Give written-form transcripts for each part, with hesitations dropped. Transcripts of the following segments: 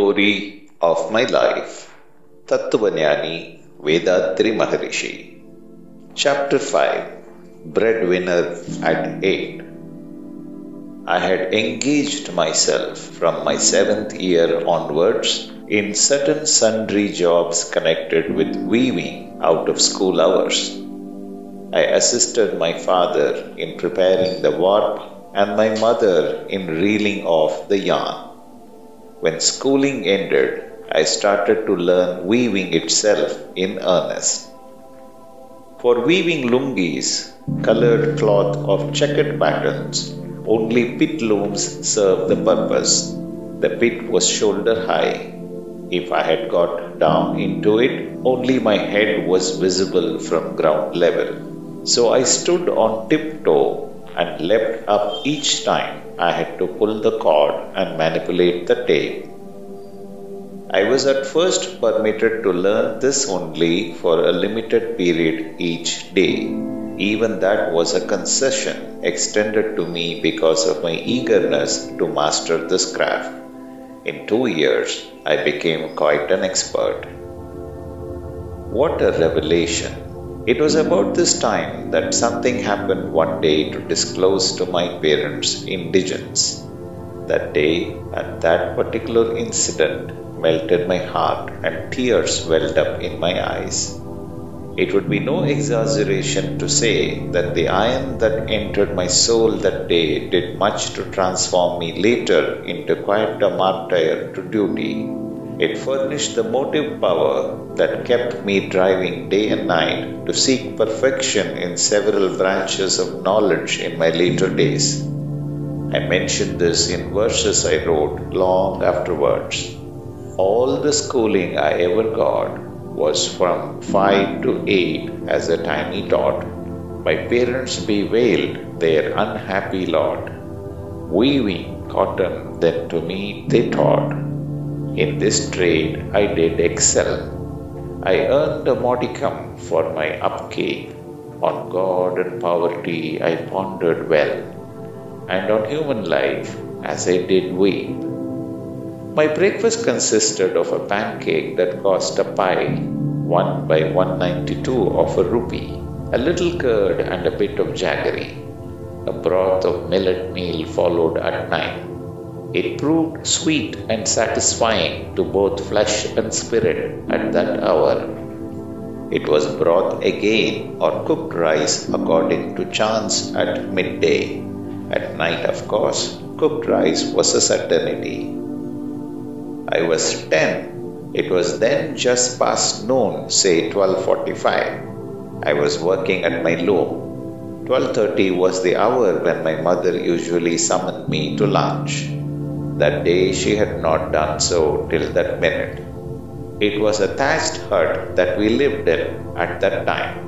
story of my life, Tattuvanyani Vethathiri Maharishi. Chapter 5, Breadwinner at 8. I had engaged myself from my 7th year onwards in certain sundry jobs connected with weaving out of school hours. I assisted my father in preparing the warp and my mother in reeling off the yarn. When schooling ended, I started to learn weaving itself in earnest. For weaving lungis, colored cloth of checkered patterns, only pit looms served the purpose. The pit was shoulder high. If I had got down into it, only my head was visible from ground level. So I stood on tiptoe and leapt up each time I had to pull the cord and manipulate the tape. I was at first permitted to learn this only for a limited period each day. Even that was a concession extended to me because of my eagerness to master this craft. In 2 years, I became quite an expert. What a revelation! It was about this time that something happened one day to disclose to my parents' indigence. That day and that particular incident melted my heart and tears welled up in my eyes. It would be no exaggeration to say that the iron that entered my soul that day did much to transform me later into quite a martyr to duty. It furnished the motive power that kept me driving day and night to seek perfection in several branches of knowledge in my later days. I mentioned this in verses I wrote long afterwards. All the schooling I ever got was from 5 to 8 as a tiny tot. My parents bewailed their unhappy lot. Weaving cotton then to me they taught. In this trade I did excel. I earned a modicum for my upkeep. On God and poverty I pondered well, and on human life as I did weep. My breakfast consisted of a bang cake that cost a pie, 1 by 192 of a rupee, a little curd and a bit of jaggery. A broth of millet meal followed at night. It proved sweet and satisfying to both flesh and spirit at that hour. It was broth again or cooked rice according to chance at midday. At night, of course, cooked rice was a certainty. I was 10. It was then just past noon, say 12:45. I was working at my loom. 12:30 was the hour when my mother usually summoned me to lunch. That day she had not done so till that minute. It was a thatched hut that we lived in at that time.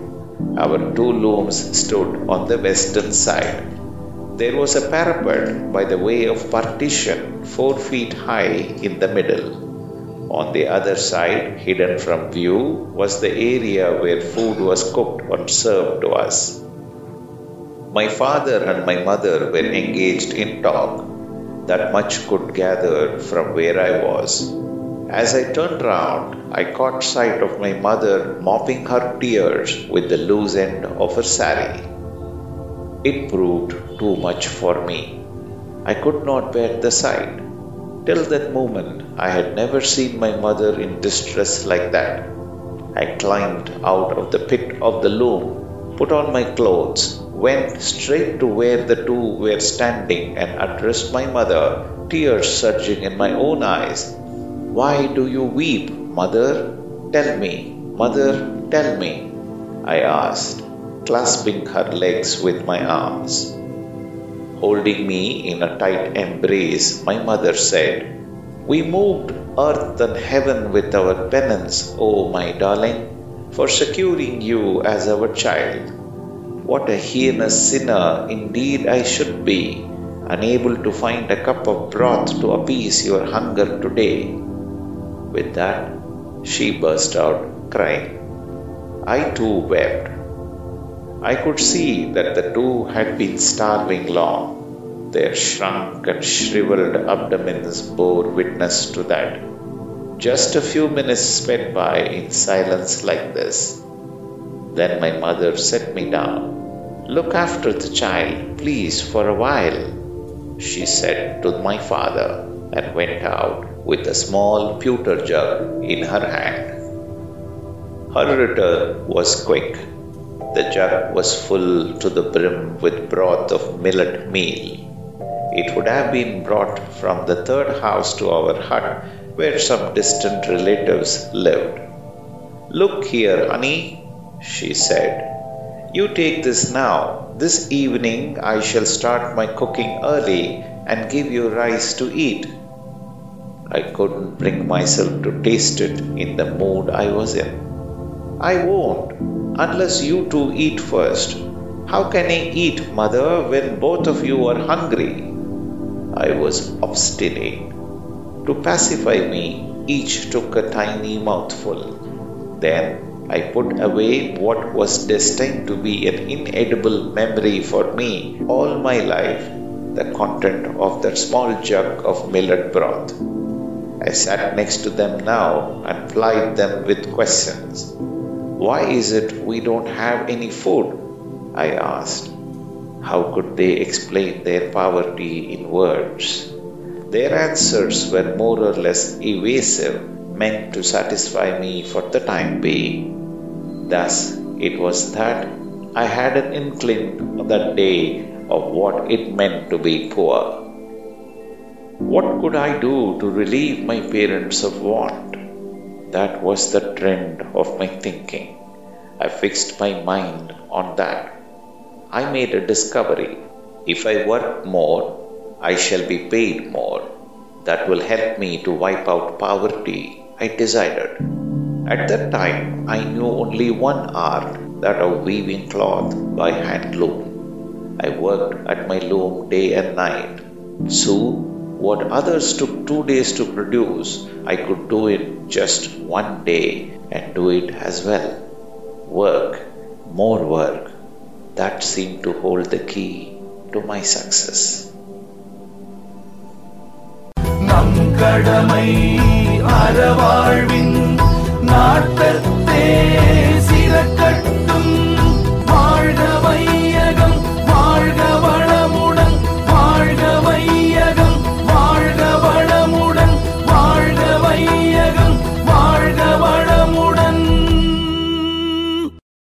Our 2 looms stood on the western side. There was a parapet by the way of partition 4 feet high in the middle. On the other side, hidden from view, was the area where food was cooked or served to us. My father and my mother were engaged in talk. That much could gather from where I was. As I turned round, I caught sight of my mother mopping her tears with the loose end of her sari. It proved too much for me. I could not bear the sight. Till that moment, I had never seen my mother in distress like that. I climbed out of the pit of the loom, put on my clothes, went straight to where the 2 were standing and addressed my mother, tears surging in my own eyes. "Why do you weep, mother? Tell me, mother, tell me," I asked, clasping her legs with my arms. Holding me in a tight embrace, my mother said, "We moved earth and heaven with our penance, oh my darling, for securing you as our child. What a heinous sinner indeed I should be, unable to find a cup of broth to appease your hunger today." With that, she burst out crying. I too wept. I could see that the 2 had been starving long. Their shrunk and shriveled abdomens bore witness to that. Just a few minutes sped by in silence like this. Then my mother set me down. "Look after the child, please, for a while," she said to my father, and went out with a small pewter jug in her hand. Her return was quick. The jug was full to the brim with broth of millet meal. It would have been brought from the third house to our hut, where some distant relatives lived. "Look here, Annie," she said. "You take this now. This evening I shall start my cooking early and give you rice to eat." I couldn't bring myself to taste it in the mood I was in. "I won't, unless you two eat first. How can I eat, mother, when both of you are hungry?" I was obstinate. To pacify me, each took a tiny mouthful. Then I put away what was destined to be an inedible memory for me all my life, the content of that small jug of millet broth. I sat next to them now and plied them with questions. "Why is it we don't have any food?" I asked. How could they explain their poverty in words? Their answers were more or less evasive, meant to satisfy me for the time being. Thus it was that I had an inkling that day of what it meant to be poor. What could I do to relieve my parents of want? That was the trend of my thinking. I fixed my mind on that. I made a discovery. If I work more, I shall be paid more. That will help me to wipe out poverty, I decided. At that time, I knew only one art, that of weaving cloth by hand loom. I worked at my loom day and night. So, what others took 2 days to produce, I could do in just one day and do it as well. Work, more work. That seemed to hold the key to my success. Nam kadamai aravarvin naattathe sila